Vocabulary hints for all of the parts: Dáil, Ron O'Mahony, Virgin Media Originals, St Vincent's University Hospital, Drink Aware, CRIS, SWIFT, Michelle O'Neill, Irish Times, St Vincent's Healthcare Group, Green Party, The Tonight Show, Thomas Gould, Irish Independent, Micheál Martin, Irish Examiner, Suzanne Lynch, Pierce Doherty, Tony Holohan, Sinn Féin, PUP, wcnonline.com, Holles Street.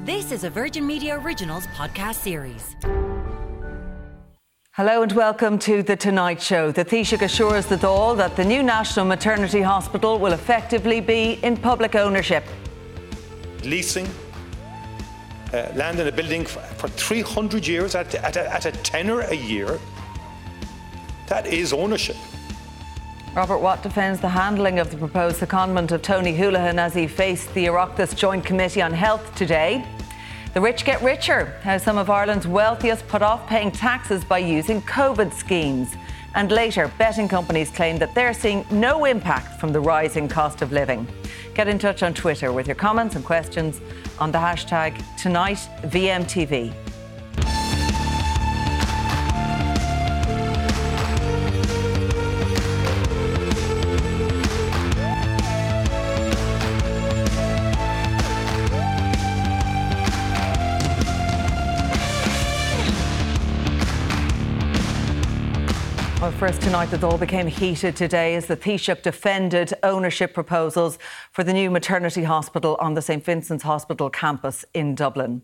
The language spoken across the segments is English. This is a Virgin Media Originals podcast series. Hello and welcome to The Tonight Show. The Taoiseach assures the Dáil that the new National Maternity Hospital will effectively be in public ownership. Leasing land in a building for 300 years at a tenner a year, that is ownership. Robert Watt defends the handling of the proposed secondment of Tony Holohan as he faced the Oireachtas Joint Committee on Health today. The rich get richer, how some of Ireland's wealthiest put off paying taxes by using COVID schemes. And later, betting companies claim that they're seeing no impact from the rising cost of living. Get in touch on Twitter with your comments and questions on the hashtag TonightVMTV. First tonight, the Dáil became heated today as the Taoiseach defended ownership proposals for the new maternity hospital on the St Vincent's Hospital campus in Dublin.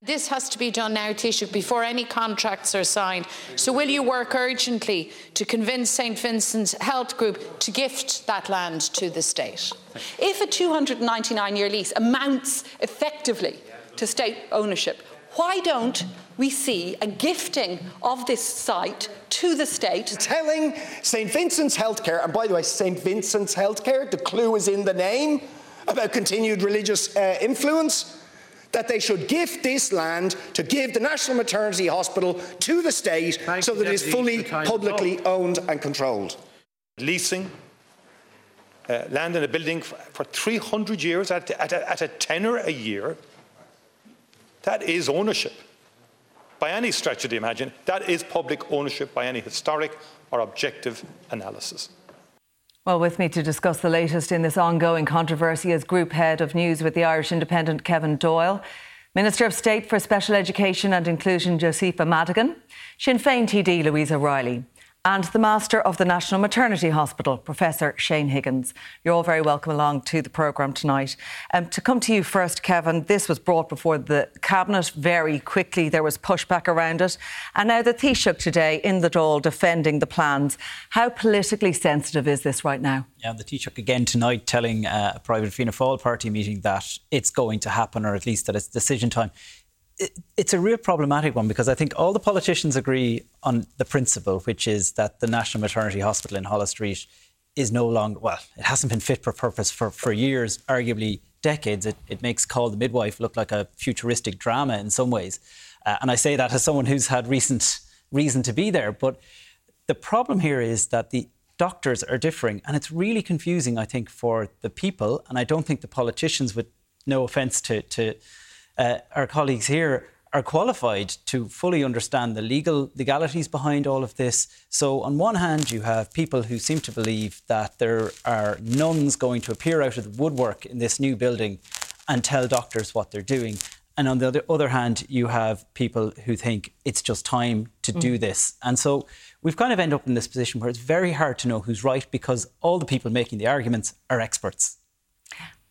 This has to be done now, Taoiseach, before any contracts are signed. So will you work urgently to convince St Vincent's Health Group to gift that land to the state? If a 299-year lease amounts effectively to state ownership, why don't we see a gifting of this site to the state? Telling St Vincent's Healthcare, and by the way, St Vincent's Healthcare, the clue is in the name, about continued religious influence, that they should gift this land to give the National Maternity Hospital to the state so that it is fully publicly owned and controlled. Leasing land in a building for 300 years at a tenner a year, that is ownership. By any stretch of the imagination, that is public ownership by any historic or objective analysis. Well, with me to discuss the latest in this ongoing controversy is Group Head of News with the Irish Independent, Kevin Doyle, Minister of State for Special Education and Inclusion, Josepha Madigan, Sinn Féin TD, Louise O'Reilly, and the Master of the National Maternity Hospital, Professor Shane Higgins. You're all very welcome along to the programme tonight. To come to you first, Kevin, this was brought before the Cabinet very quickly. There was pushback around it. And now the Taoiseach today in the Dáil defending the plans. How politically sensitive is this right now? Yeah, the Taoiseach again tonight telling a private Fianna Fáil party meeting that it's going to happen, or at least that it's decision time. It's a real problematic one, because I think all the politicians agree on the principle, which is that the National Maternity Hospital in Holles Street is no longer, well, it hasn't been fit for purpose for years, arguably decades. It makes Call the Midwife look like a futuristic drama in some ways. And I say that as someone who's had recent reason to be there. But the problem here is that the doctors are differing, and it's really confusing, I think, for the people. And I don't think the politicians, with no offence to our colleagues here, are qualified to fully understand the legalities behind all of this. So on one hand, you have people who seem to believe that there are nuns going to appear out of the woodwork in this new building and tell doctors what they're doing. And on the other hand, you have people who think it's just time to do this. And so we've kind of ended up in this position where it's very hard to know who's right, because all the people making the arguments are experts.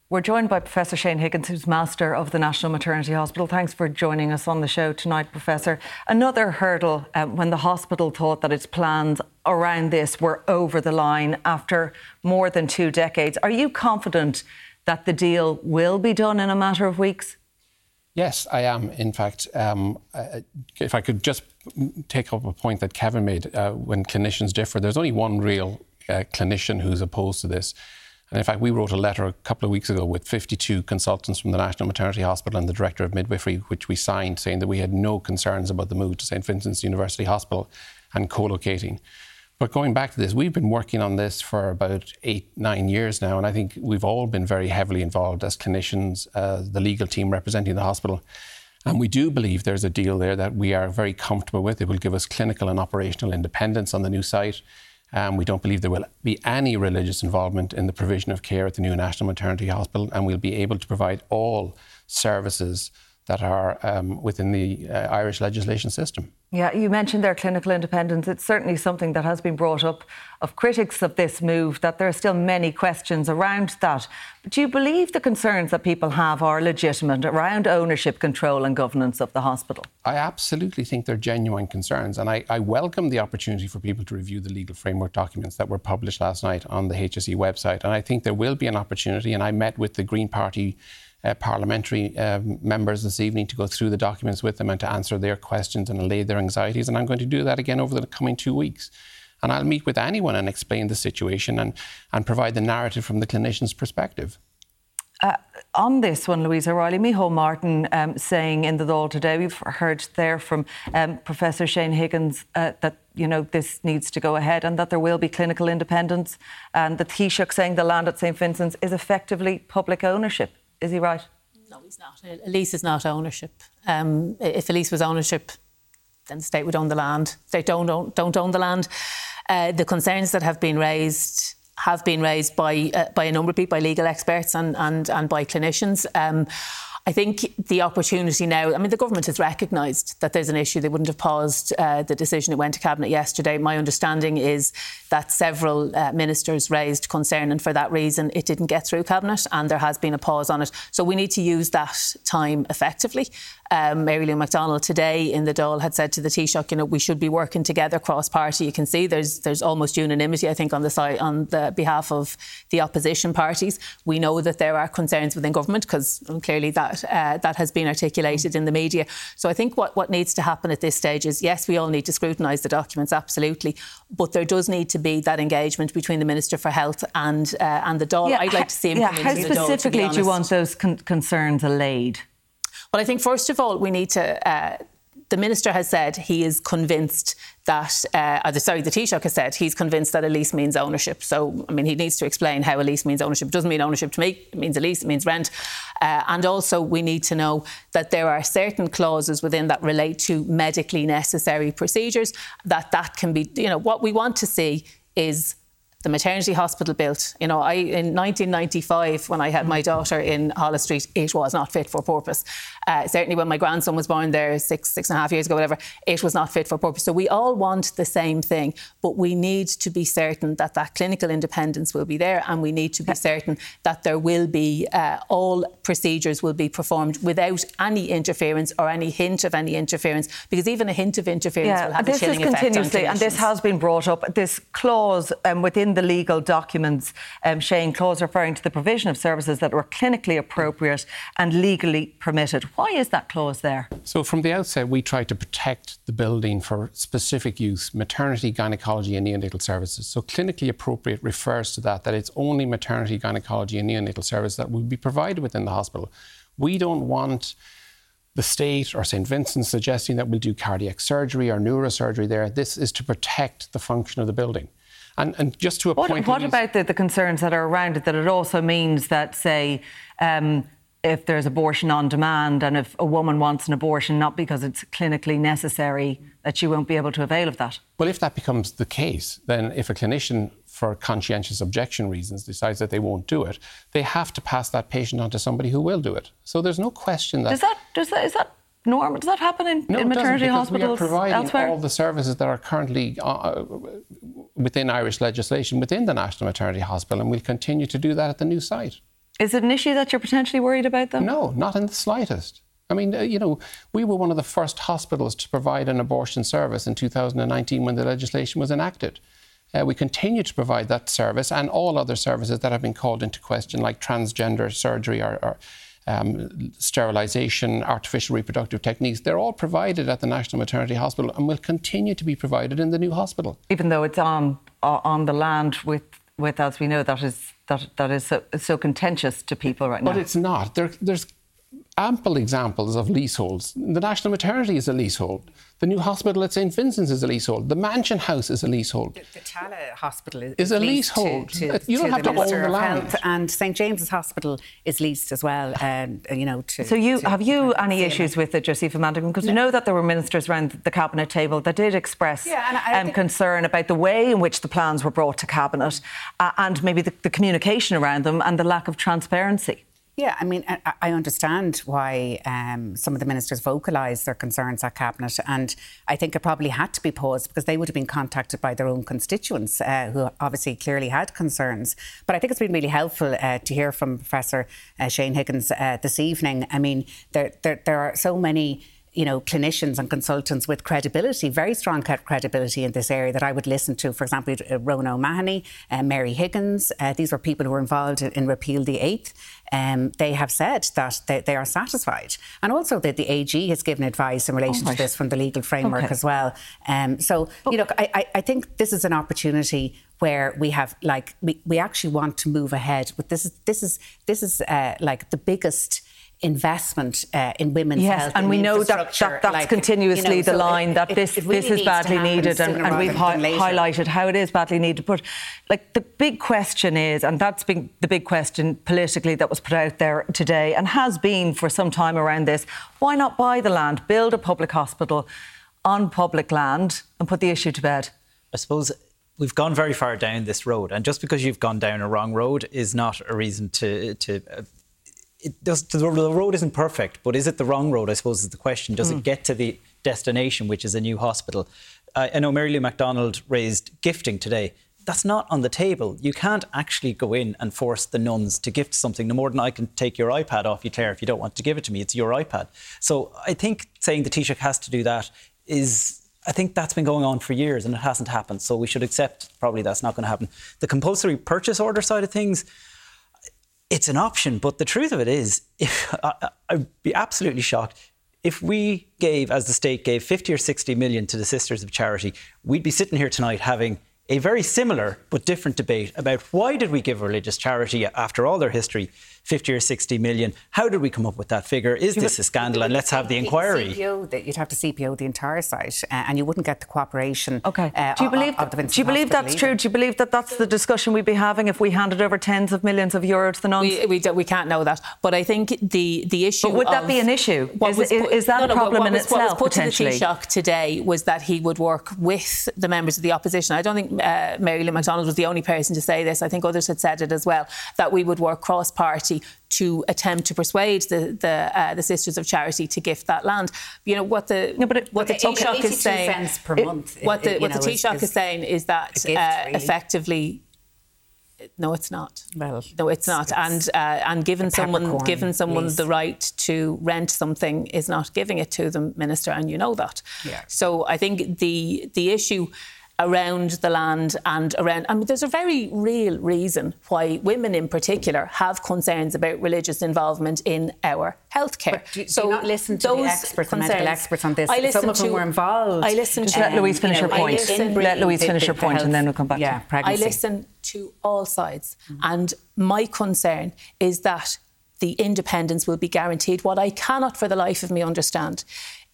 We're joined by Professor Shane Higgins, who's Master of the National Maternity Hospital. Thanks for joining us on the show tonight, Professor. Another hurdle when the hospital thought that its plans around this were over the line after more than 2 decades. Are you confident that the deal will be done in a matter of weeks? Yes, I am. In fact, if I could just take up a point that Kevin made, when clinicians differ, there's only one real clinician who's opposed to this. And in fact, we wrote a letter a couple of weeks ago with 52 consultants from the National Maternity Hospital and the Director of Midwifery, which we signed, saying that we had no concerns about the move to St Vincent's University Hospital and co-locating. But going back to this, we've been working on this for about 8-9 years now, and I think we've all been very heavily involved as clinicians, the legal team representing the hospital. And we do believe there's a deal there that we are very comfortable with. It will give us clinical and operational independence on the new site. And we don't believe there will be any religious involvement in the provision of care at the new National Maternity Hospital, and we'll be able to provide all services that are within the Irish legislation system. Yeah, you mentioned their clinical independence. It's certainly something that has been brought up of critics of this move, that there are still many questions around that. But do you believe the concerns that people have are legitimate around ownership, control and governance of the hospital? I absolutely think they're genuine concerns, and I welcome the opportunity for people to review the legal framework documents that were published last night on the HSE website. And I think there will be an opportunity, and I met with the Green Party parliamentary members this evening to go through the documents with them and to answer their questions and allay their anxieties. And I'm going to do that again over the coming 2 weeks. And I'll meet with anyone and explain the situation and provide the narrative from the clinician's perspective. On this one, Louise O'Reilly, Micheál Martin saying in the Dáil today, we've heard there from Professor Shane Higgins that, you know, this needs to go ahead and that there will be clinical independence. And the Taoiseach saying the land at St Vincent's is effectively public ownership. Is he right? No, he's not. A lease is not ownership. If a lease was ownership, then the state would own the land. They don't own the land. The concerns that have been raised by a number of people, by legal experts and by clinicians. I think the opportunity now, I mean, the government has recognised that there's an issue. They wouldn't have paused the decision that went to Cabinet yesterday. My understanding is that several ministers raised concern, and for that reason it didn't get through Cabinet and there has been a pause on it. So we need to use that time effectively. Mary Lou McDonald today in the Dáil had said to the Taoiseach, you know, we should be working together cross-party. You can see there's almost unanimity, I think, on the side, on the behalf of the opposition parties. We know that there are concerns within government because clearly that has been articulated in the media. So I think what needs to happen at this stage is, yes, we all need to scrutinise the documents, absolutely, but there does need to be that engagement between the Minister for Health and the Dáil. Yeah, I'd like to see him come into the Dáil. How specifically do you want those concerns allayed? Well, I think, first of all, we need to... the Minister has said he is convinced that... the Taoiseach has said he's convinced that a lease means ownership. So, I mean, he needs to explain how a lease means ownership. It doesn't mean ownership to me. It means a lease, it means rent. And also we need to know that there are certain clauses within that relate to medically necessary procedures, that can be... You know, what we want to see is... the maternity hospital built. You know, in 1995, when I had my daughter in Holles Street, it was not fit for purpose. Certainly when my grandson was born there six and a half years ago, whatever, it was not fit for purpose. So we all want the same thing, but we need to be certain that clinical independence will be there, and we need to be certain that there will be, all procedures will be performed without any interference or any hint of any interference, because even a hint of interference will have a chilling effect on clinicians. This is continuously, and this has been brought up, this clause within the legal documents, Shane, clause referring to the provision of services that were clinically appropriate and legally permitted. Why is that clause there? So from the outset, we tried to protect the building for specific use, maternity, gynaecology and neonatal services. So clinically appropriate refers to that it's only maternity, gynaecology and neonatal services that will be provided within the hospital. We don't want the state or St Vincent's suggesting that we'll do cardiac surgery or neurosurgery there. This is to protect the function of the building. And just to a point... What about the concerns that are around it, that it also means that, say, if there's abortion on demand and if a woman wants an abortion, not because it's clinically necessary, that she won't be able to avail of that? Well, if that becomes the case, then if a clinician, for conscientious objection reasons, decides that they won't do it, they have to pass that patient on to somebody who will do it. So there's no question that... Is that normal? Does that happen in maternity hospitals elsewhere? No, it doesn't, because we are providing all the services that are currently within Irish legislation within the National Maternity Hospital, and we'll continue to do that at the new site. Is it an issue that you're potentially worried about, though? No, not in the slightest. I mean, you know, we were one of the first hospitals to provide an abortion service in 2019 when the legislation was enacted. We continue to provide that service and all other services that have been called into question, like transgender surgery or sterilisation, artificial reproductive techniques, they're all provided at the National Maternity Hospital and will continue to be provided in the new hospital. Even though it's on the land with as we know, that is so contentious to people right now. But it's not. There's ample examples of leaseholds. The National Maternity is a leasehold. The new hospital at St Vincent's is a leasehold. The Mansion House is a leasehold. The Tallaght Hospital is a leasehold. You don't have to own the land. And St James's Hospital is leased as well. So have you any issues with it, Josepha Madigan? Because we know that there were ministers around the cabinet table that did express concern about the way in which the plans were brought to cabinet and maybe the communication around them and the lack of transparency. Yeah, I mean, I understand why some of the ministers vocalised their concerns at Cabinet, and I think it probably had to be paused because they would have been contacted by their own constituents who obviously clearly had concerns. But I think it's been really helpful to hear from Professor Shane Higgins this evening. I mean, there are so many clinicians and consultants with credibility, very strong credibility in this area that I would listen to. For example, Ron O'Mahony, Mary Higgins. These were people who were involved in Repeal the Eighth. They have said that they are satisfied. And also that the AG has given advice in relation to this from the legal framework as well. I think this is an opportunity where we have, we actually want to move ahead. But this is like the biggest investment in women's health. And we know that's continuously the line that this is badly needed, and we've highlighted how it is badly needed. But the big question is, and that's been the big question politically that was put out there today and has been for some time around this, why not buy the land, build a public hospital on public land and put the issue to bed? I suppose we've gone very far down this road, and just because you've gone down a wrong road is not a reason the road isn't perfect, but is it the wrong road, I suppose, is the question. Does it get to the destination, which is a new hospital? I know Mary Lou McDonald raised gifting today. That's not on the table. You can't actually go in and force the nuns to gift something, no more than I can take your iPad off you, Claire, if you don't want to give it to me. It's your iPad. So I think saying the Taoiseach has to do that is... I think that's been going on for years and it hasn't happened. So we should accept probably that's not going to happen. The compulsory purchase order side of things... It's an option, but the truth of it is, I'd be absolutely shocked if we gave, as the state gave, 50 or 60 million to the Sisters of Charity, we'd be sitting here tonight having a very similar but different debate about why did we give religious charity, after all their history, 50 or 60 million? How did we come up with that figure? Is this a scandal? And let's have the inquiry. You'd have to CPO the entire site and you wouldn't get the cooperation. Do you believe that's true? Do you believe that that's the discussion we'd be having if we handed over tens of millions of euro to the nuns? We can't know that. But I think the issue But would that be an issue? Is that a problem in itself, what was put to the Taoiseach today was that he would work with the members of the opposition. I don't think Mary Lou McDonald was the only person to say this. I think others had said it as well, that we would work cross-party to attempt to persuade the Sisters of Charity to gift that land. You know what the Taoiseach is saying. 82 cents per month. The Taoiseach is saying is that gift, really. Effectively. No, it's not. Well, no, it's not. And giving someone the right to rent something is not giving it to them, Minister, and you know that. Yeah. So I think the issue around the land and around... I mean, there's a very real reason why women in particular have concerns about religious involvement in our healthcare. But do you not listen to those medical experts on this? Some of them were involved. Let Louise finish her point. And then we'll come back to pregnancy. I listen to all sides. Mm. And my concern is that the independence will be guaranteed. What I cannot for the life of me understand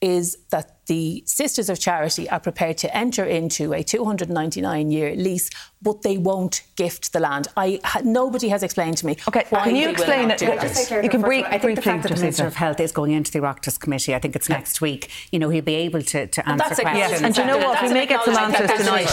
is that the Sisters of Charity are prepared to enter into a 299-year lease, but they won't gift the land. Nobody has explained to me. Okay, can you explain it? I think the fact that the Minister of Health is going into the Oireachtas Committee, I think it's next week, he'll be able to answer questions. Yes. And do you know what? We may get some answers tonight.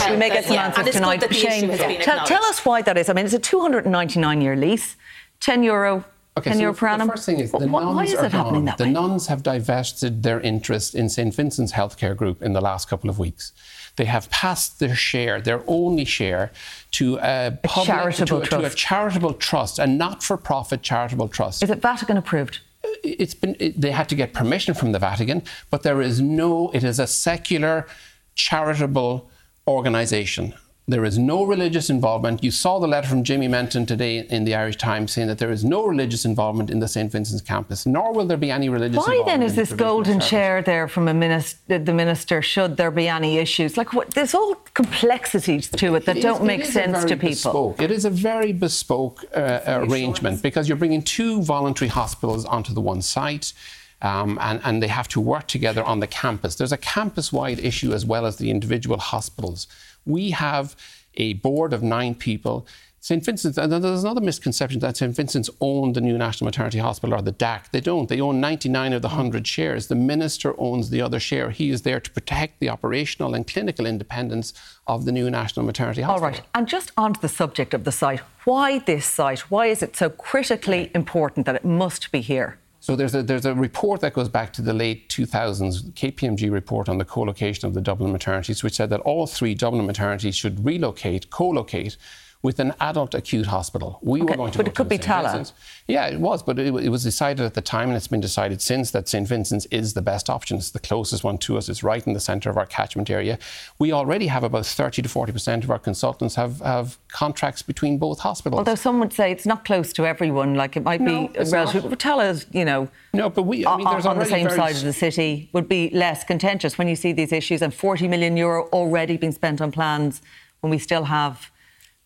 Shane, tell us why that is. I mean, it's a 299-year lease, €10... Okay, so the first thing is the nuns are gone. The nuns have divested their interest in St Vincent's Healthcare Group in the last couple of weeks. They have passed their share, their only share, to a charitable trust, a not-for-profit charitable trust. Is it Vatican approved? They had to get permission from the Vatican, but it is a secular charitable organisation. There is no religious involvement. You saw the letter from Jimmy Menton today in the Irish Times saying that there is no religious involvement in the St Vincent's campus, nor will there be any religious involvement. Why then is this golden chair there from the minister, should there be any issues? Like, what, there's all complexities to it that don't make sense to people. It is a very bespoke arrangement because you're bringing two voluntary hospitals onto the one site. And they have to work together on the campus. There's a campus-wide issue as well as the individual hospitals. We have a board of 9 people. St Vincent's, and there's another misconception that St Vincent's owned the new National Maternity Hospital or the DAC. They don't. They own 99 of the 100 shares. The minister owns the other share. He is there to protect the operational and clinical independence of the new National Maternity Hospital. All right. And just onto the subject of the site, why this site? Why is it so critically important that it must be here? So there's a report that goes back to the late 2000s, KPMG report on the co-location of the Dublin maternities, which said that all 3 Dublin maternities should relocate, co-locate with an adult acute hospital. But it could be Tallaght. Yeah, it was, but it was decided at the time, and it's been decided since, that St Vincent's is the best option. It's the closest one to us. It's right in the centre of our catchment area. We already have about 30 to 40% of our consultants have contracts between both hospitals. Although some would say it's not close to everyone, like it might be relative. But Tallaght, you know, there's on the same side of the city, would be less contentious when you see these issues, and €40 million already being spent on plans when we still have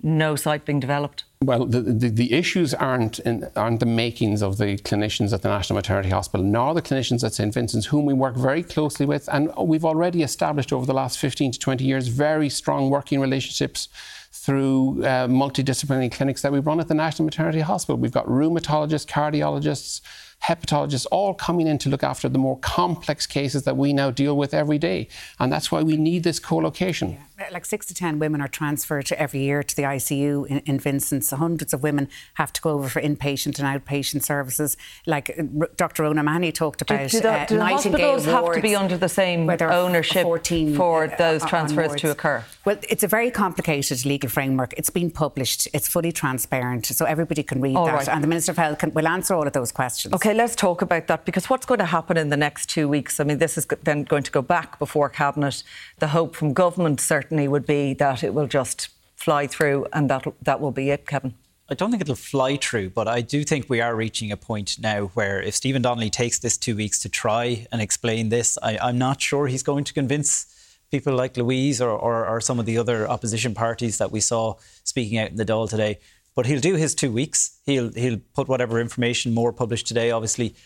no site being developed. Well, the issues aren't the makings of the clinicians at the National Maternity Hospital, nor the clinicians at St Vincent's, whom we work very closely with, and we've already established over the last 15 to 20 years very strong working relationships through multidisciplinary clinics that we run at the National Maternity Hospital. We've got rheumatologists, cardiologists, hepatologists, all coming in to look after the more complex cases that we now deal with every day. And that's why we need this co-location. Yeah. Like 6 to 10 women are transferred every year to the ICU in Vincent's. So hundreds of women have to go over for inpatient and outpatient services. Like Dr. Ron O'Mahony talked about, do hospitals have to be under the same ownership for those transfers to occur? Well, it's a very complicated legal framework. It's been published. It's fully transparent. So everybody can read that. Right. And the Minister of Health will answer all of those questions. Okay, let's talk about that, because what's going to happen in the next 2 weeks? I mean, this is then going to go back before Cabinet. The hope from government certainly would be that it will just fly through and that will be it, Kevin. I don't think it'll fly through, but I do think we are reaching a point now where if Stephen Donnelly takes this 2 weeks to try and explain this, I'm not sure he's going to convince people like Louise or some of the other opposition parties that we saw speaking out in the Dáil today. But he'll do his 2 weeks. He'll put whatever information more published today, obviously.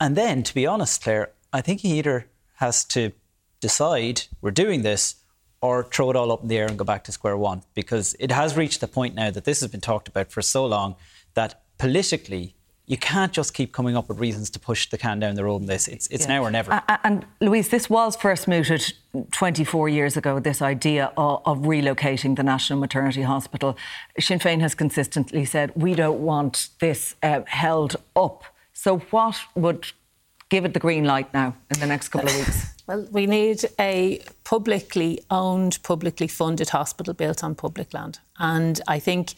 And then, to be honest, Claire, I think he either has to decide we're doing this or throw it all up in the air and go back to square one, because it has reached the point now that this has been talked about for so long that politically you can't just keep coming up with reasons to push the can down the road in this. It's now or never. And, Louise, this was first mooted 24 years ago, this idea of relocating the National Maternity Hospital. Sinn Féin has consistently said, we don't want this held up. So what would give it the green light now in the next couple of weeks? Well, we need a publicly owned, publicly funded hospital built on public land. And I think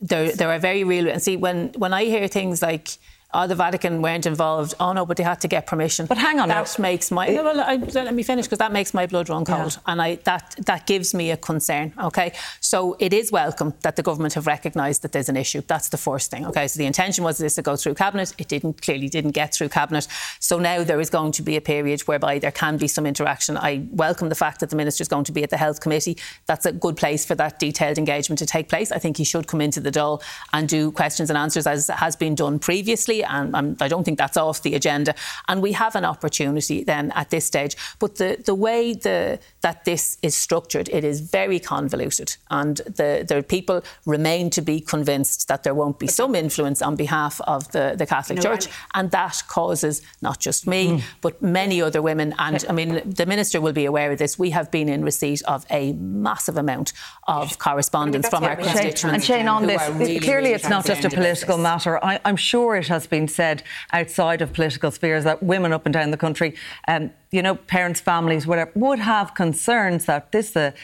there are very real... And see, when I hear things like, oh, the Vatican weren't involved, oh, no, but they had to get permission. But hang on. That makes my... let me finish, because that makes my blood run cold. Yeah. And that gives me a concern, OK? So it is welcome that the government have recognised that there's an issue. That's the first thing, OK? So the intention was this to go through Cabinet. It clearly didn't get through Cabinet. So now there is going to be a period whereby there can be some interaction. I welcome the fact that the Minister is going to be at the Health Committee. That's a good place for that detailed engagement to take place. I think he should come into the Dáil and do questions and answers, as has been done previously, and I don't think that's off the agenda. And we have an opportunity then at this stage. But the way that this is structured, it is very convoluted, and the people remain to be convinced that there won't be some influence on behalf of the Catholic Church, and that causes not just me, but many other women. And I mean, the Minister will be aware of this. We have been in receipt of a massive amount of correspondence from our constituents. And Shane, on this, really, clearly really it's not just a political matter. I'm sure it has been said outside of political spheres that women up and down the country, parents, families, whatever, would have concerns that this €1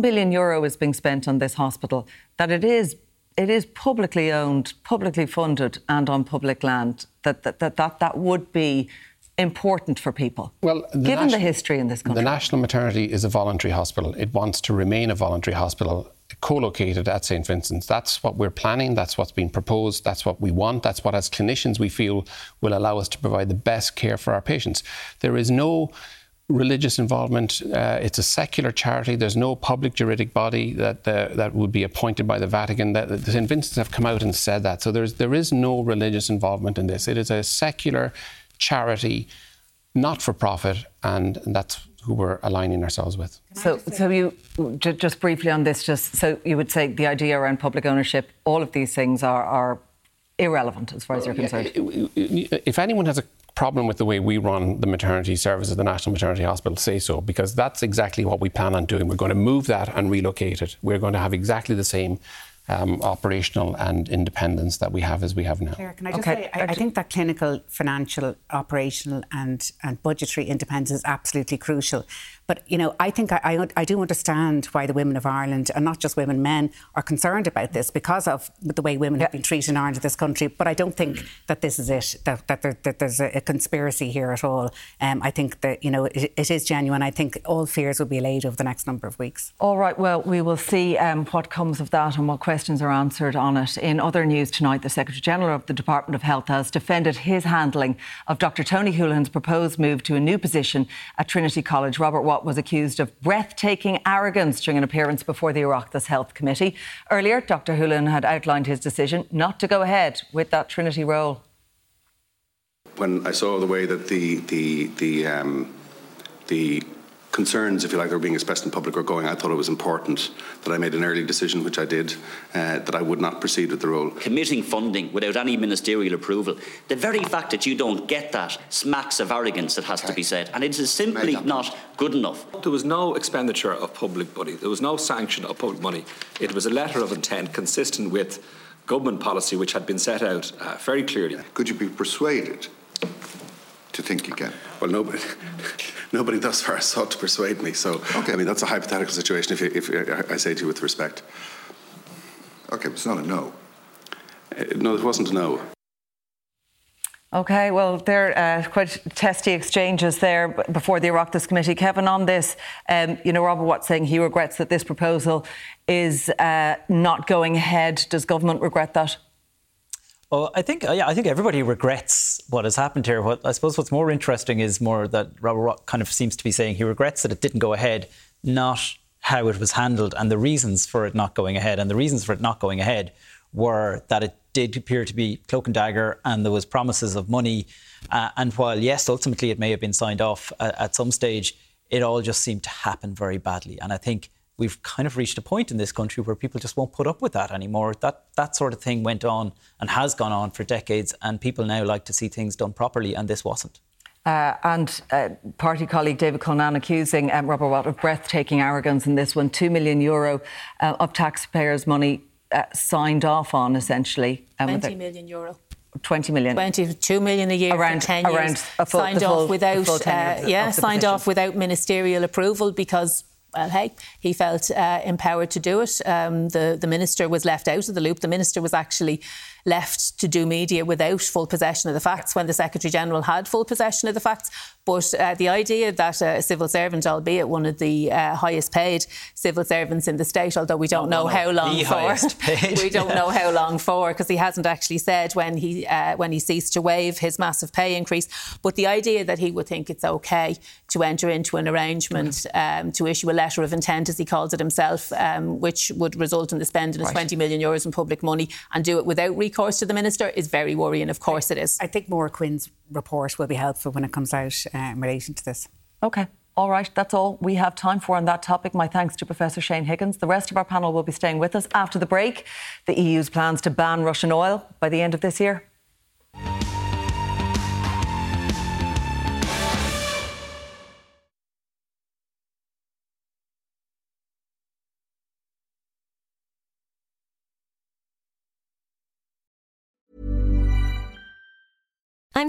billion is being spent on this hospital, that it is publicly owned, publicly funded and on public land, that would be important for people, given the history in this country. The National Maternity is a voluntary hospital. It wants to remain a voluntary hospital. co-located at St Vincent's. That's what we're planning, that's what's been proposed, that's what we want, that's what as clinicians we feel will allow us to provide the best care for our patients. There is no religious involvement. It's a secular charity. There's no public juridic body that would be appointed by the Vatican. The St Vincent's have come out and said that. So there is no religious involvement in this. It is a secular charity, not for profit, and that's who we're aligning ourselves with. So you just briefly on this, just so you would say the idea around public ownership, all of these things are irrelevant as far as you're concerned. If anyone has a problem with the way we run the maternity service at the National Maternity Hospital, say so, because that's exactly what we plan on doing. We're going to move that and relocate it. We're going to have exactly the same operational and independence that we have now. Claire, can I just say, I think that clinical, financial, operational and budgetary independence is absolutely crucial. But, you know, I think I do understand why the women of Ireland, and not just women, men, are concerned about this because of the way women have been treated in Ireland, in this country. But I don't think that this is it, that there's a conspiracy here at all. I think that, you know, it is genuine. I think all fears will be allayed over the next number of weeks. All right, well, we will see what comes of that and what questions are answered on it. In other news tonight, the Secretary-General of the Department of Health has defended his handling of Dr Tony Holohan's proposed move to a new position at Trinity College. Robert Watt was accused of breathtaking arrogance during an appearance before the Oireachtas Health Committee. Earlier, Dr Holohan had outlined his decision not to go ahead with that Trinity role. When I saw the way that the concerns, if you like, that were being expressed in public were going, I thought it was important that I made an early decision, which I did, that I would not proceed with the role. Committing funding without any ministerial approval, the very fact that you don't get that smacks of arrogance, that has to be said, and it is simply not good enough. There was no expenditure of public money, there was no sanction of public money. It was a letter of intent consistent with government policy which had been set out very clearly. Could you be persuaded to think again? Well, nobody thus far has sought to persuade me. So, I mean, that's a hypothetical situation, if I say to you with respect. OK, but it's not a no. No, it wasn't a no. OK, well, there are quite testy exchanges there before the Oireachtas Committee. Kevin, on this, you know, Robert Watt saying he regrets that this proposal is not going ahead. Does government regret that? Well, I think everybody regrets what has happened here. What I suppose what's more interesting is more that Robert Watt kind of seems to be saying he regrets that it didn't go ahead, not how it was handled and the reasons for it not going ahead. And the reasons for it not going ahead were that it did appear to be cloak and dagger and there was promises of money. And while, yes, ultimately it may have been signed off at some stage, it all just seemed to happen very badly. And I think we've kind of reached a point in this country where people just won't put up with that anymore. That sort of thing went on and has gone on for decades, and people now like to see things done properly, and this wasn't. And party colleague David Cullinan accusing Robert Watt of breathtaking arrogance in this one. €2 million of taxpayers' money signed off on, essentially. €20 million. 20 million. 22 million a year around, for 10 around years. Signed off without ministerial approval because... Well, hey, he felt empowered to do it. The minister was left out of the loop. The minister was actually left to do media without full possession of the facts when the Secretary-General had full possession of the facts. But the idea that a civil servant, albeit one of the highest paid civil servants in the state, although we don't know how long for, we don't know how long for, because he hasn't actually said when he ceased to waive his massive pay increase. But the idea that he would think it's OK to enter into an arrangement to issue a letter of intent, as he calls it himself, which would result in the spending of €20 million in public money and do it without recourse to the minister is very worrying. Of course it is. I think Maura Quinn's report will be helpful when it comes out in relation to this. OK. All right. That's all we have time for on that topic. My thanks to Professor Shane Higgins. The rest of our panel will be staying with us after the break. The EU's plans to ban Russian oil by the end of this year. I'm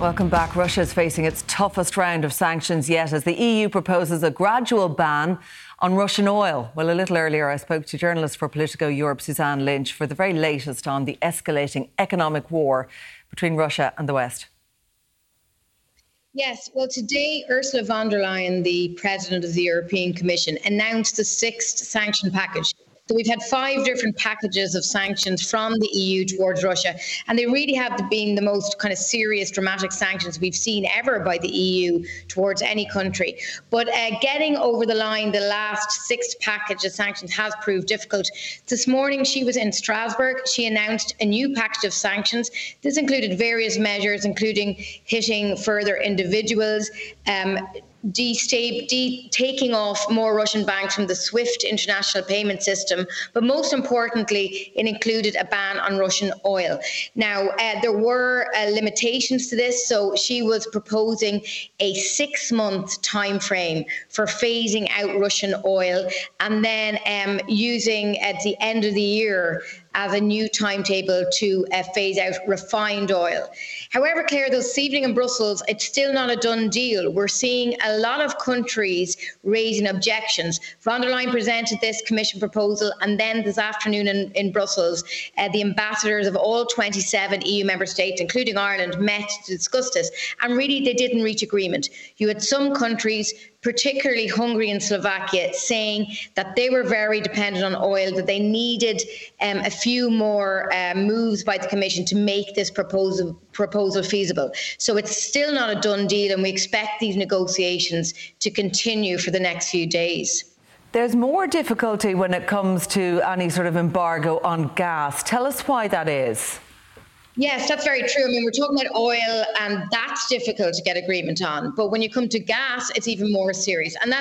Welcome back. Russia is facing its toughest round of sanctions yet as the EU proposes a gradual ban on Russian oil. Well, a little earlier, I spoke to journalist for Politico Europe, Suzanne Lynch, for the very latest on the escalating economic war between Russia and the West. Yes, well, today, Ursula von der Leyen, the president of the European Commission, announced the 6th sanction package. So we've had 5 different packages of sanctions from the EU towards Russia, and they really have been the most kind of serious, dramatic sanctions we've seen ever by the EU towards any country. But getting over the line, the last 6th package of sanctions has proved difficult. This morning, she was in Strasbourg. She announced a new package of sanctions. This included various measures, including hitting further individuals, taking off more Russian banks from the SWIFT international payment system, but most importantly, it included a ban on Russian oil. Now, there were limitations to this, so she was proposing a 6-month time frame for phasing out Russian oil, and then using at the end of the year as a new timetable to phase out refined oil. However, Claire, this evening in Brussels, it's still not a done deal. We're seeing a lot of countries raising objections. Von der Leyen presented this Commission proposal, and then this afternoon in Brussels, the ambassadors of all 27 EU member states, including Ireland, met to discuss this. And really, they didn't reach agreement. You had some countries, particularly Hungary and Slovakia, saying that they were very dependent on oil, that they needed a few more moves by the Commission to make this proposal feasible. So it's still not a done deal, and we expect these negotiations to continue for the next few days. There's more difficulty when it comes to any sort of embargo on gas. Tell us why that is. Yes, that's very true. I mean, we're talking about oil, and that's difficult to get agreement on. But when you come to gas, it's even more serious. And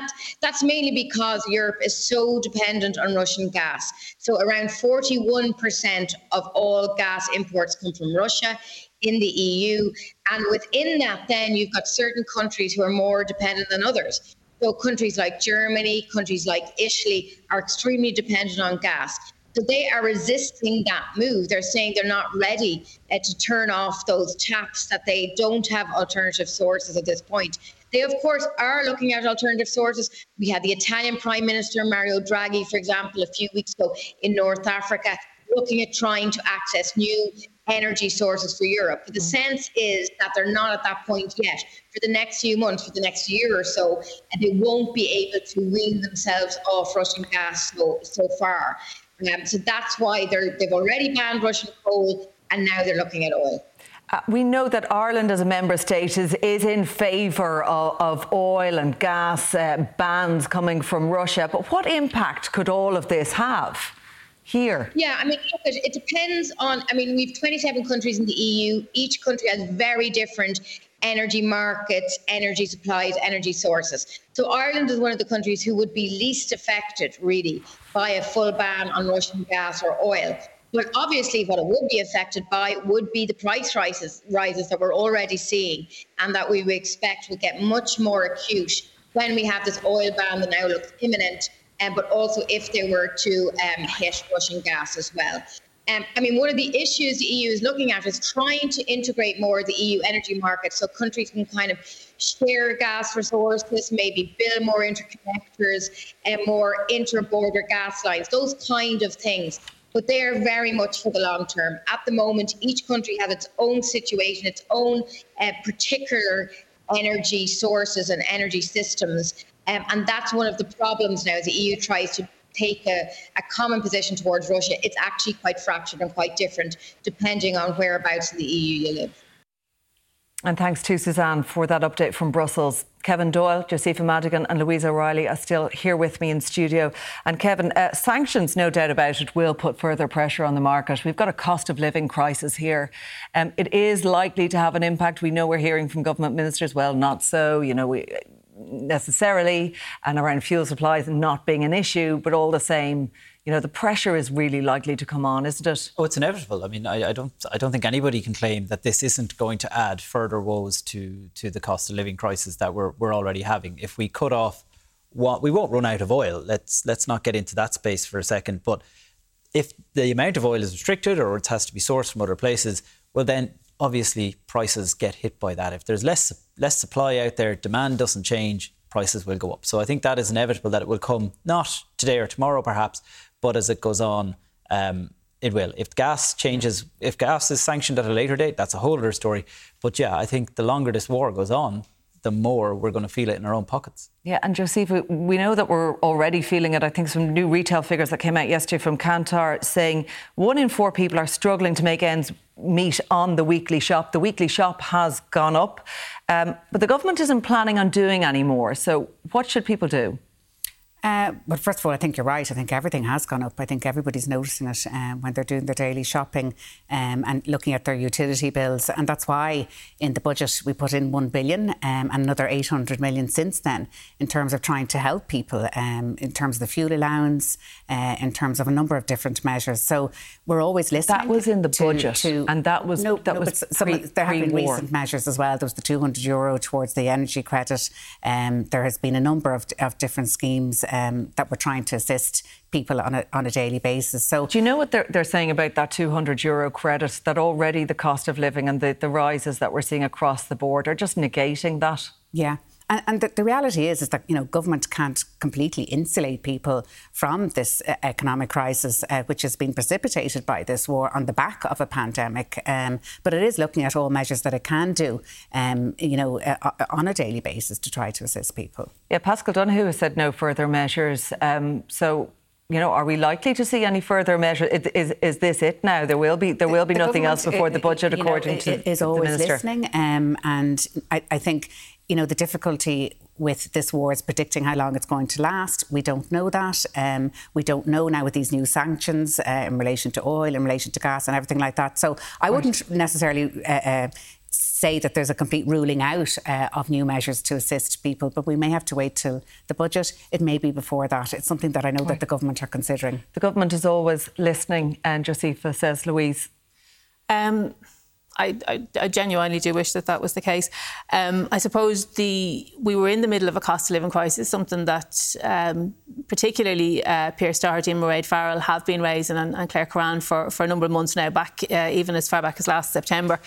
that's mainly because Europe is so dependent on Russian gas. So around 41% of all gas imports come from Russia in the EU. And within that, then you've got certain countries who are more dependent than others. So countries like Germany, countries like Italy are extremely dependent on gas. So they are resisting that move. They're saying they're not ready to turn off those taps, that they don't have alternative sources at this point. They, of course, are looking at alternative sources. We had the Italian Prime Minister, Mario Draghi, for example, a few weeks ago in North Africa, looking at trying to access new energy sources for Europe. But the sense is that they're not at that point yet. For the next few months, for the next year or so, they won't be able to wean themselves off Russian gas so far. So that's why they've already banned Russian coal, and now they're looking at oil. We know that Ireland as a member state is in favour of oil and gas bans coming from Russia. But what impact could all of this have here? Yeah, I mean, look, it depends on, I mean, we've 27 countries in the EU. Each country has very different energy markets, energy supplies, energy sources. So Ireland is one of the countries who would be least affected, really, by a full ban on Russian gas or oil. But obviously what it would be affected by would be the price rises that we're already seeing, and that we would expect will get much more acute when we have this oil ban that now looks imminent, but also if they were to hit Russian gas as well. I mean, one of the issues the EU is looking at is trying to integrate more of the EU energy market so countries can kind of share gas resources, maybe build more interconnectors and more inter-border gas lines, those kind of things. But they are very much for the long term. At the moment, each country has its own situation, its own particular energy sources and energy systems. And that's one of the problems now as the EU tries to take a common position towards Russia, it's actually quite fractured and quite different depending on whereabouts in the EU you live. And thanks to Suzanne for that update from Brussels. Kevin Doyle, Josepha Madigan and Louise O'Reilly are still here with me in studio. And Kevin, sanctions, no doubt about it, will put further pressure on the market. We've got a cost of living crisis here. It is likely to have an impact. We know we're hearing from government ministers, well, not so, you know, necessarily, and around fuel supplies not being an issue, but all the same, you know, the pressure is really likely to come on, isn't it? Oh, it's inevitable. I mean, I don't think anybody can claim that this isn't going to add further woes to the cost of living crisis that we're already having. If we cut off, we won't run out of oil. Let's not get into that space for a second. But if the amount of oil is restricted or it has to be sourced from other places, well then obviously prices get hit by that. If there's less supply out there, demand doesn't change, prices will go up. So I think that is inevitable, that it will come not today or tomorrow perhaps, but as it goes on, it will. If gas changes, if gas is sanctioned at a later date, that's a whole other story. But yeah, I think the longer this war goes on, the more we're going to feel it in our own pockets. Yeah, and Josepha, we know that we're already feeling it. I think some new retail figures that came out yesterday from Kantar saying 1 in 4 people are struggling to make ends meet on the weekly shop. The weekly shop has gone up, but the government isn't planning on doing any more. So what should people do? But first of all, I think you're right. I think everything has gone up. I think everybody's noticing it when they're doing their daily shopping and looking at their utility bills. And that's why in the budget we put in 1 billion and another 800 million since then in terms of trying to help people, in terms of the fuel allowance, in terms of a number of different measures. So we're always listening. That was in the budget. And that was... there have been recent measures as well. There was the €200 towards the energy credit. There has been a number of different schemes that we're trying to assist people on a daily basis. So do you know what they're saying about that €200 credit, that already the cost of living and the rises that we're seeing across the board are just negating that? Yeah. And the reality is that, you know, government can't completely insulate people from this economic crisis, which has been precipitated by this war on the back of a pandemic. But it is looking at all measures that it can do, on a daily basis to try to assist people. Yeah, Pascal Donoghue has said no further measures. So, you know, are we likely to see any further measures? Is this it now? There will be nothing else before the budget, according to the minister. It is always listening, and I think. You know, the difficulty with this war is predicting how long it's going to last. We don't know that. We don't know now with these new sanctions in relation to oil, in relation to gas and everything like that. So I wouldn't necessarily say that there's a complete ruling out of new measures to assist people, but we may have to wait till the budget. It may be before that. It's something that I know that the government are considering. The government is always listening, and Josepha says, Louise. I genuinely do wish that was the case. I suppose we were in the middle of a cost of living crisis, something that particularly Pierce Doherty and Mairead Farrell have been raising, and Claire Curran for a number of months now, back even as far back as last September.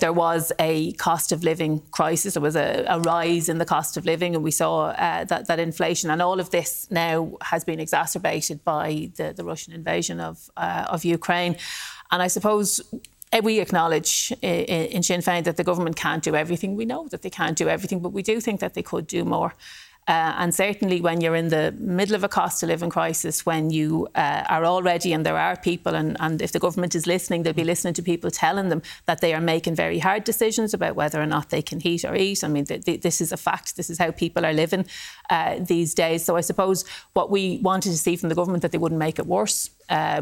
There was a cost of living crisis. There was a rise in the cost of living, and we saw that inflation. And all of this now has been exacerbated by the Russian invasion of Ukraine. And I suppose... we acknowledge in Sinn Féin that the government can't do everything. We know that they can't do everything, but we do think that they could do more. And certainly when you're in the middle of a cost of living crisis, when you are already, and there are people, and if the government is listening, they'll be listening to people telling them that they are making very hard decisions about whether or not they can heat or eat. I mean, this is a fact. This is how people are living these days. So I suppose what we wanted to see from the government, that they wouldn't make it worse.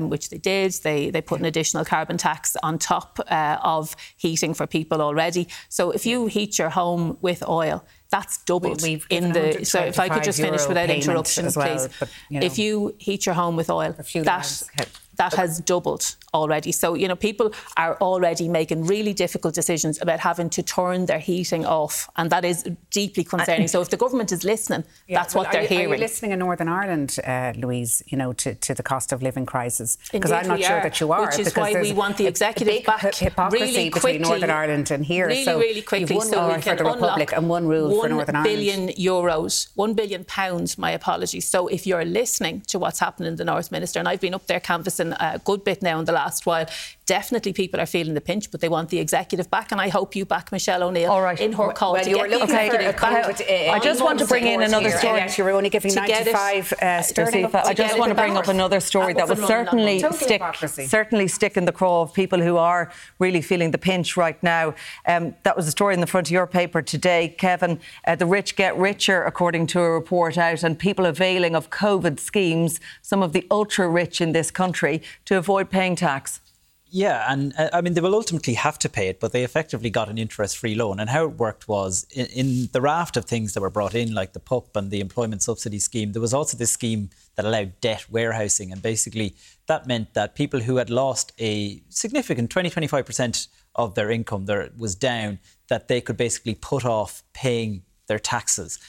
Which they did. They put an additional carbon tax on top of heating for people already. So if you heat your home with oil, that's doubled in the... So if I could just finish without interruption, please. But, you know, if you heat your home with oil, that has doubled already. So, you know, people are already making really difficult decisions about having to turn their heating off. And that is deeply concerning. So if the government is listening, that's what they're hearing. Are you listening in Northern Ireland, Louise, you know, to the cost of living crisis? Because I'm not sure that you are. Which is why we want the executive back really quickly. Between Northern Ireland and here. Really, really quickly. One rule for the Republic and one rule for Northern Ireland. €1 billion. £1 billion, my apologies. So if you're listening to what's happening in the North, Minister, and I've been up there canvassing a good bit now in the last while, definitely people are feeling the pinch, but they want the executive back, and I hope you back Michelle O'Neill in her call to get the executive back. I just want to bring in another story. You're only giving 95 sterling. I just want to bring up another story that would certainly stick in the craw of people who are really feeling the pinch right now. That was a story in the front of your paper today, Kevin. The rich get richer, according to a report out, and people availing of COVID schemes, some of the ultra-rich in this country, to avoid paying tax. Yeah, and I mean, they will ultimately have to pay it, but they effectively got an interest-free loan. And how it worked was, in the raft of things that were brought in, like the PUP and the employment subsidy scheme, there was also this scheme that allowed debt warehousing. And basically, that meant that people who had lost a significant 20-25% of their income there was down, that they could basically put off paying their taxes.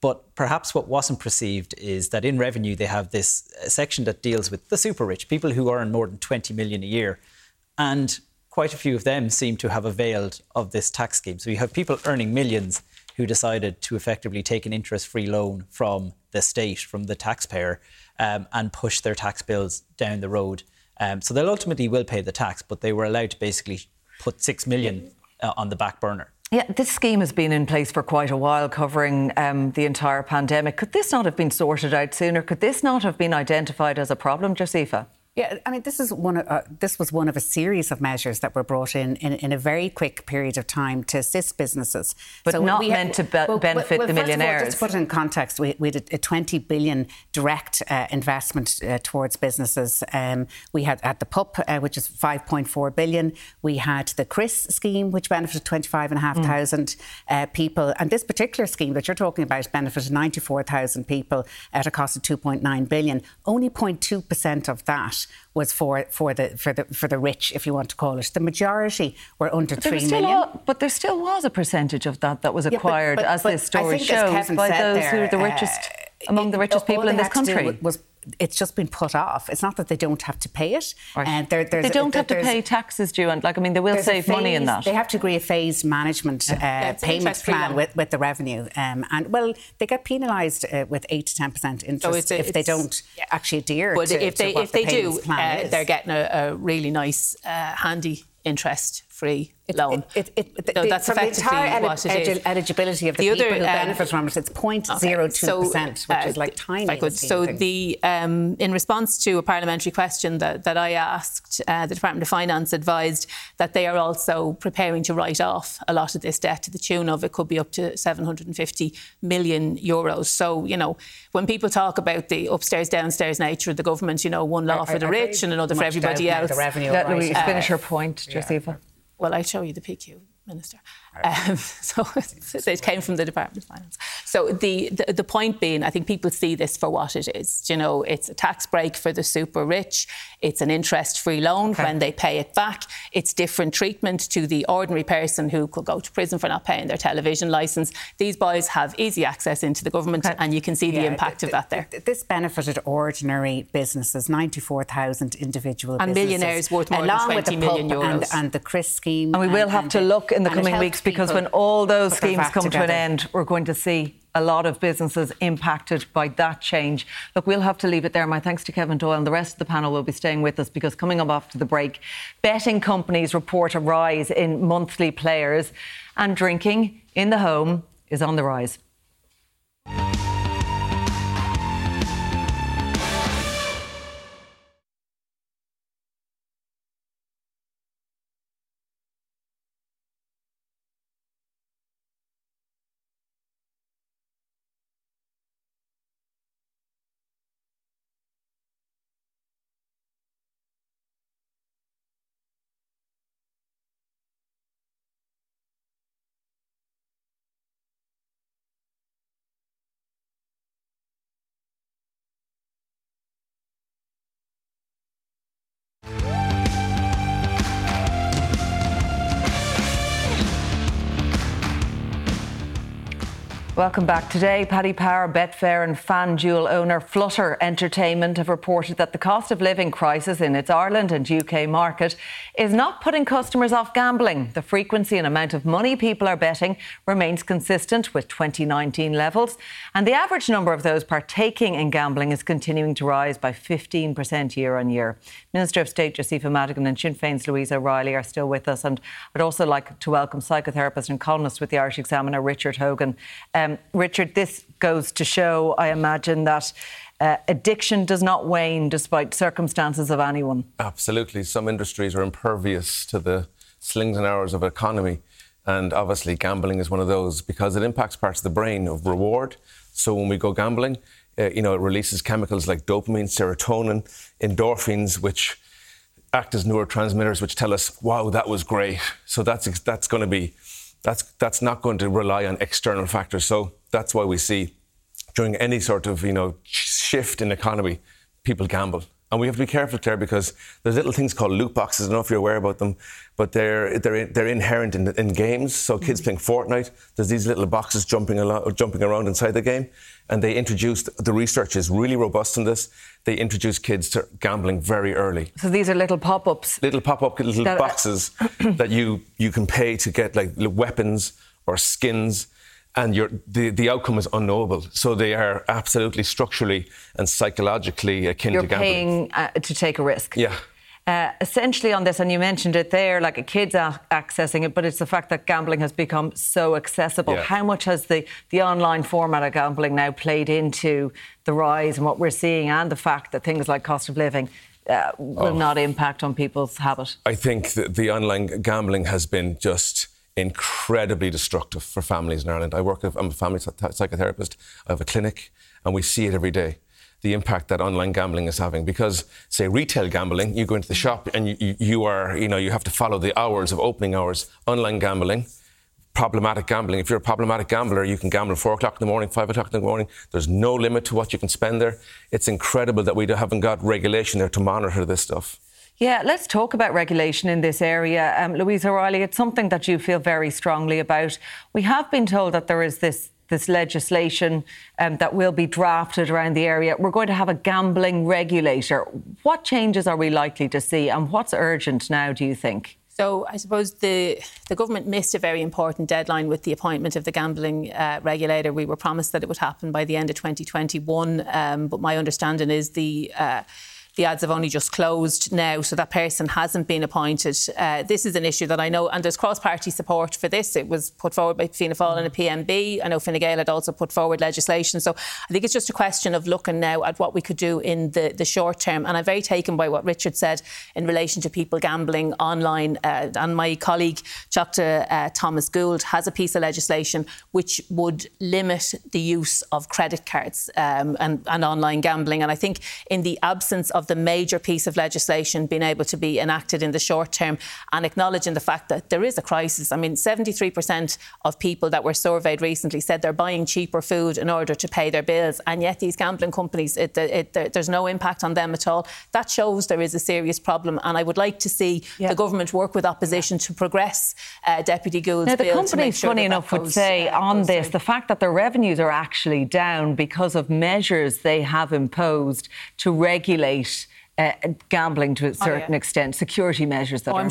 But perhaps what wasn't perceived is that in revenue, they have this section that deals with the super rich, people who earn more than 20 million a year. And quite a few of them seem to have availed of this tax scheme. So you have people earning millions who decided to effectively take an interest-free loan from the state, from the taxpayer, and push their tax bills down the road. So they'll ultimately will pay the tax, but they were allowed to basically put 6 million on the back burner. Yeah, this scheme has been in place for quite a while, covering the entire pandemic. Could this not have been sorted out sooner? Could this not have been identified as a problem, Josepha? Yeah, I mean, this was one of a series of measures that were brought in a very quick period of time to assist businesses. But so not meant to benefit the millionaires. Well, just to put it in context, we had a 20 billion direct investment towards businesses. We had at the PUP, which is 5.4 billion. We had the CRIS scheme, which benefited 25,500 people. And this particular scheme that you're talking about benefited 94,000 people at a cost of 2.9 billion. Only 0.2% of that was for the rich, if you want to call it. The majority were under 3 million. But there still was a percentage of that that was acquired, but this story shows, by those who are the richest, among the richest people in this country. It's just been put off. It's not that they don't have to pay it. They don't have to pay taxes due, and they will save money in that. They have to agree a phased management payment plan with the revenue, and they get penalised with 8 to 10% interest if they don't actually adhere to what the payment plan is. They're getting a really nice, handy interest-free loan. That's effectively what it is. Eligibility of the people who benefit from it, it's 0.02%, which is like tiny. So in response to a parliamentary question that I asked, the Department of Finance advised that they are also preparing to write off a lot of this debt to the tune of, it could be up to €750 million. So, when people talk about the upstairs, downstairs nature of the government, one law for the rich and another for everybody else. Let Louise finish her point, Josepha. Well, I'll show you the PQ, Minister. It came from the Department of Finance. So the point being, I think people see this for what it is. It's a tax break for the super rich. It's an interest-free loan when they pay it back. It's different treatment to the ordinary person who could go to prison for not paying their television licence. These boys have easy access into the government, and you can see the impact of that there. This benefited ordinary businesses, 94,000 individual and businesses. And millionaires worth more than 20 million euros. And the CRIS scheme. And we will have to look in the coming weeks, because when all those schemes come to an end, we're going to see a lot of businesses impacted by that change. Look, we'll have to leave it there. My thanks to Kevin Doyle, and the rest of the panel will be staying with us, because coming up after the break, betting companies report a rise in monthly players, and drinking in the home is on the rise. Welcome back. Today, Paddy Power, Betfair and FanDuel owner Flutter Entertainment have reported that the cost of living crisis in its Ireland and UK market is not putting customers off gambling. The frequency and amount of money people are betting remains consistent with 2019 levels, and the average number of those partaking in gambling is continuing to rise by 15% year on year. Minister of State Josepha Madigan and Sinn Féin's Louise O'Reilly are still with us, and I'd also like to welcome psychotherapist and columnist with the Irish Examiner, Richard Hogan. Richard, this goes to show, I imagine, that addiction does not wane despite circumstances of anyone. Absolutely. Some industries are impervious to the slings and arrows of economy. And obviously gambling is one of those because it impacts parts of the brain of reward. So when we go gambling, it releases chemicals like dopamine, serotonin, endorphins, which act as neurotransmitters, which tell us, wow, that was great. So that's going to be... That's not going to rely on external factors. So that's why we see during any sort of, shift in economy, people gamble. And we have to be careful, Claire, because there's little things called loot boxes. I don't know if you're aware about them, but they're inherent in games. So kids playing Fortnite, there's these little boxes jumping around inside the game. And they introduced, the research is really robust in this, they introduced kids to gambling very early. So these are little pop-ups? Little boxes that you can pay to get like weapons or skins. And the outcome is unknowable. So they are absolutely structurally and psychologically akin to gambling. You're paying to take a risk. Yeah. Essentially on this, and you mentioned it there, like a kid's accessing it, but it's the fact that gambling has become so accessible. Yeah. How much has the online format of gambling now played into the rise and what we're seeing, and the fact that things like cost of living will not impact on people's habit? I think that the online gambling has been just incredibly destructive for families in Ireland. I'm a family psychotherapist. I have a clinic, and we see it every day, the impact that online gambling is having. Because, say, retail gambling, you go into the shop and you have to follow the hours of opening hours. Online gambling, problematic gambling. If you're a problematic gambler, you can gamble 4 o'clock in the morning, 5 o'clock in the morning. There's no limit to what you can spend there. It's incredible that we haven't got regulation there to monitor this stuff. Yeah, let's talk about regulation in this area. Louise O'Reilly, it's something that you feel very strongly about. We have been told that there is this legislation that will be drafted around the area. We're going to have a gambling regulator. What changes are we likely to see, and what's urgent now, do you think? So I suppose the government missed a very important deadline with the appointment of the gambling regulator. We were promised that it would happen by the end of 2021, but my understanding is the ads have only just closed now, so that person hasn't been appointed. This is an issue that I know, and there's cross-party support for this. It was put forward by Fianna Fáil and a PMB. I know Fine Gael had also put forward legislation. So I think it's just a question of looking now at what we could do in the short term. And I'm very taken by what Richard said in relation to people gambling online. And my colleague, Dr. Thomas Gould, has a piece of legislation which would limit the use of credit cards and online gambling. And I think in the absence of the major piece of legislation being able to be enacted in the short term, and acknowledging the fact that there is a crisis. I mean, 73% of people that were surveyed recently said they're buying cheaper food in order to pay their bills, and yet these gambling companies, there's no impact on them at all. That shows there is a serious problem, and I would like to see the government work with opposition to progress Deputy Gould's bill. Now, the companies, funny enough, would say on this, the fact that their revenues are actually down because of measures they have imposed to regulate gambling to a certain extent, security measures that I'm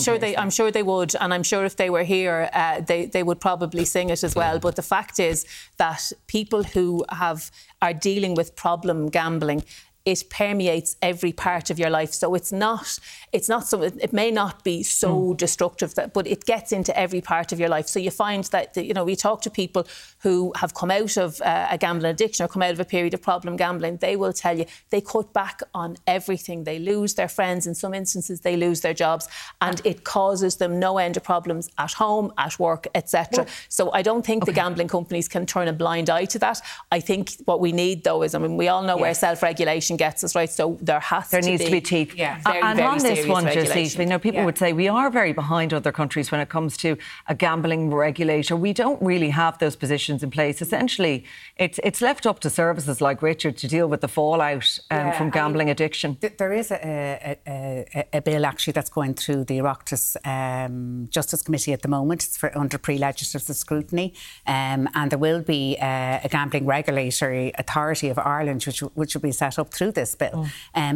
sure they would, and I'm sure if they were here, they would probably sing it as well. But the fact is that people who are dealing with problem gambling, it permeates every part of your life. So it may not be so destructive, but it gets into every part of your life. So you find that, we talk to people who have come out of a gambling addiction or come out of a period of problem gambling. They will tell you they cut back on everything. They lose their friends. In some instances, they lose their jobs, and it causes them no end of problems at home, at work, etc. So I don't think the gambling companies can turn a blind eye to that. I think what we need, though, is, we all know where self-regulation regulation gets us right. So there needs to be teeth. Yeah, and on this one, Josepha, people would say we are very behind other countries when it comes to a gambling regulator. We don't really have those positions in place. Essentially, it's left up to services like Richard to deal with the fallout from gambling addiction. There is a bill actually that's going through the Oireachtas Justice Committee at the moment. It's under pre-legislative scrutiny, and there will be a gambling regulatory authority of Ireland, which will be set up through this bill.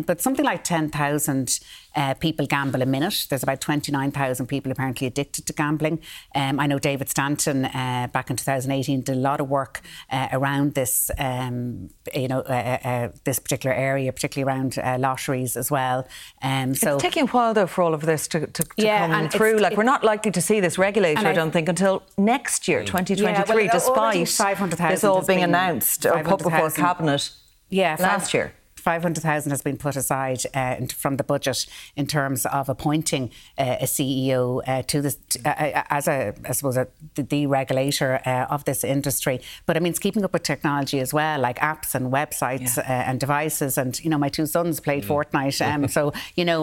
But something like 10,000 people gamble a minute. There's about 29,000 people apparently addicted to gambling. I know David Stanton back in 2018 did a lot of work around this, this particular area, particularly around lotteries as well. So it's taking a while though for all of this to come through. We're not likely to see this regulated, I don't think, until next year, 2023, despite this all being announced or put before Cabinet last year. 500,000 has been put aside from the budget in terms of appointing a CEO as the regulator of this industry. But I mean, it's keeping up with technology as well, like apps and websites and devices. And my two sons played Fortnite, so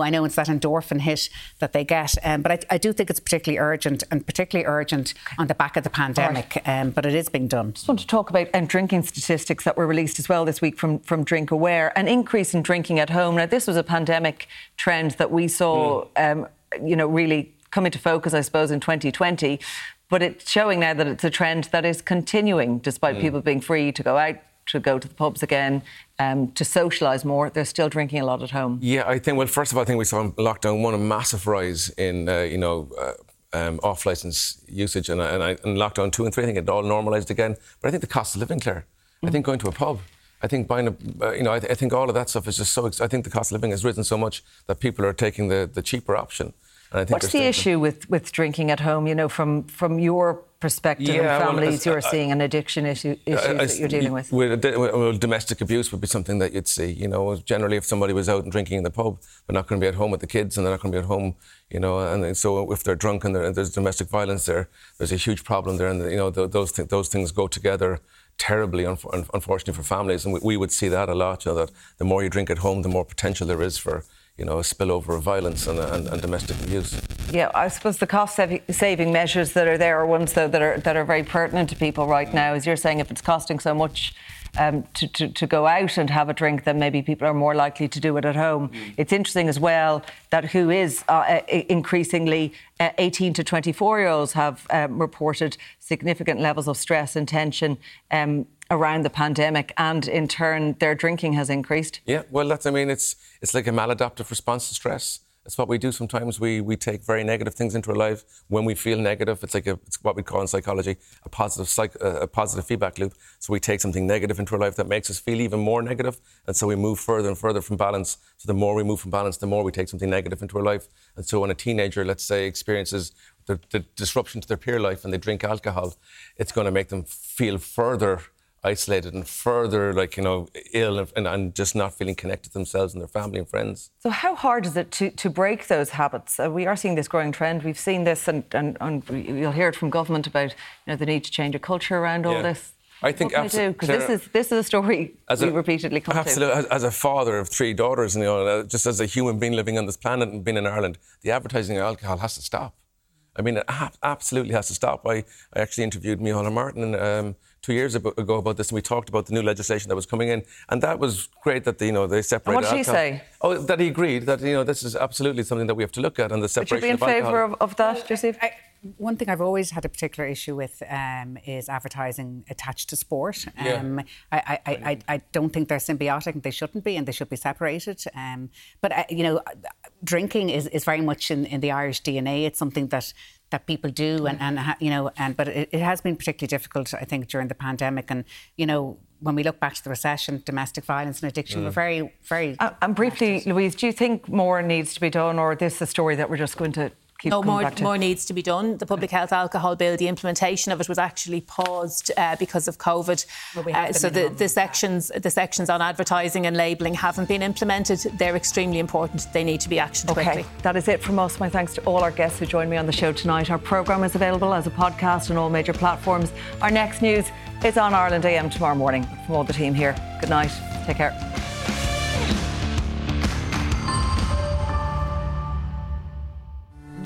I know it's that endorphin hit that they get. But I do think it's particularly urgent on the back of the pandemic. But it is being done. I just want to talk about drinking statistics that were released as well this week from Drink Aware. An increase in drinking at home. Now, this was a pandemic trend that we saw, really come into focus, I suppose, in 2020. But it's showing now that it's a trend that is continuing, despite people being free to go out, to go to the pubs again, to socialise more. They're still drinking a lot at home. Yeah, I think, well, first of all, I think we saw in lockdown one, a massive rise in, off-licence usage. And lockdown 2 and 3, I think it all normalised again. But I think the cost of living, Claire. I think going to a pub... I think buying I think all of that stuff is just so. I think the cost of living has risen so much that people are taking the cheaper option. And I think what's the issue with drinking at home? From your perspective and families, you're seeing an addiction issue that you're dealing with. Well, domestic abuse would be something that you'd see. Generally, if somebody was out and drinking in the pub, they're not going to be at home with the kids, and they're not going to be at home. And so if they're drunk and there's domestic violence there, there's a huge problem there, and those things go together. Terribly, unfortunately, for families, and we would see that a lot. That the more you drink at home, the more potential there is for a spillover of violence and domestic abuse. Yeah, I suppose the cost-saving measures that are there are ones though that are very pertinent to people right now. As you're saying, if it's costing so much to go out and have a drink, then maybe people are more likely to do it at home. It's interesting as well that WHO is increasingly 18 to 24-year-olds have reported significant levels of stress and tension around the pandemic, and in turn their drinking has increased. Yeah, well, it's like a maladaptive response to stress. It's what we do sometimes. We take very negative things into our life when we feel negative. It's like it's what we call in psychology a positive feedback loop. So we take something negative into our life that makes us feel even more negative, and so we move further and further from balance. So the more we move from balance, the more we take something negative into our life. And so when a teenager, let's say, experiences the disruption to their peer life and they drink alcohol, it's going to make them feel further isolated and further, ill and just not feeling connected to themselves and their family and friends. So how hard is it to break those habits? We are seeing this growing trend. We've seen this and you'll hear it from government about the need to change a culture around all this. I think absolutely. Because this is a story we repeately come to. Absolutely. As a father of 3 daughters, and just as a human being living on this planet and being in Ireland, the advertising of alcohol has to stop. It absolutely has to stop. I actually interviewed Micheál Martin 2 years ago about this, and we talked about the new legislation that was coming in, and that was great that they separated. And what did he say? Oh, that he agreed that this is absolutely something that we have to look at, and the separation. Would you be in favour of that, Joseph? One thing I've always had a particular issue with is advertising attached to sport. I don't think they're symbiotic, and they shouldn't be, and they should be separated. But drinking is very much in the Irish DNA. It's something that people do, but it has been particularly difficult, I think, during the pandemic. And when we look back to the recession, domestic violence and addiction were very, very. And briefly, connected. Louise, do you think more needs to be done, or this is a story that we're just going to? More needs to be done. The public health alcohol bill, the implementation of it was actually paused because of COVID. The sections on advertising and labelling haven't been implemented. They're extremely important. They need to be actioned quickly. That is it from us. My thanks to all our guests who joined me on the show tonight. Our programme is available as a podcast on all major platforms. Our next news is on Ireland AM tomorrow morning. From all the team here, good night. Take care.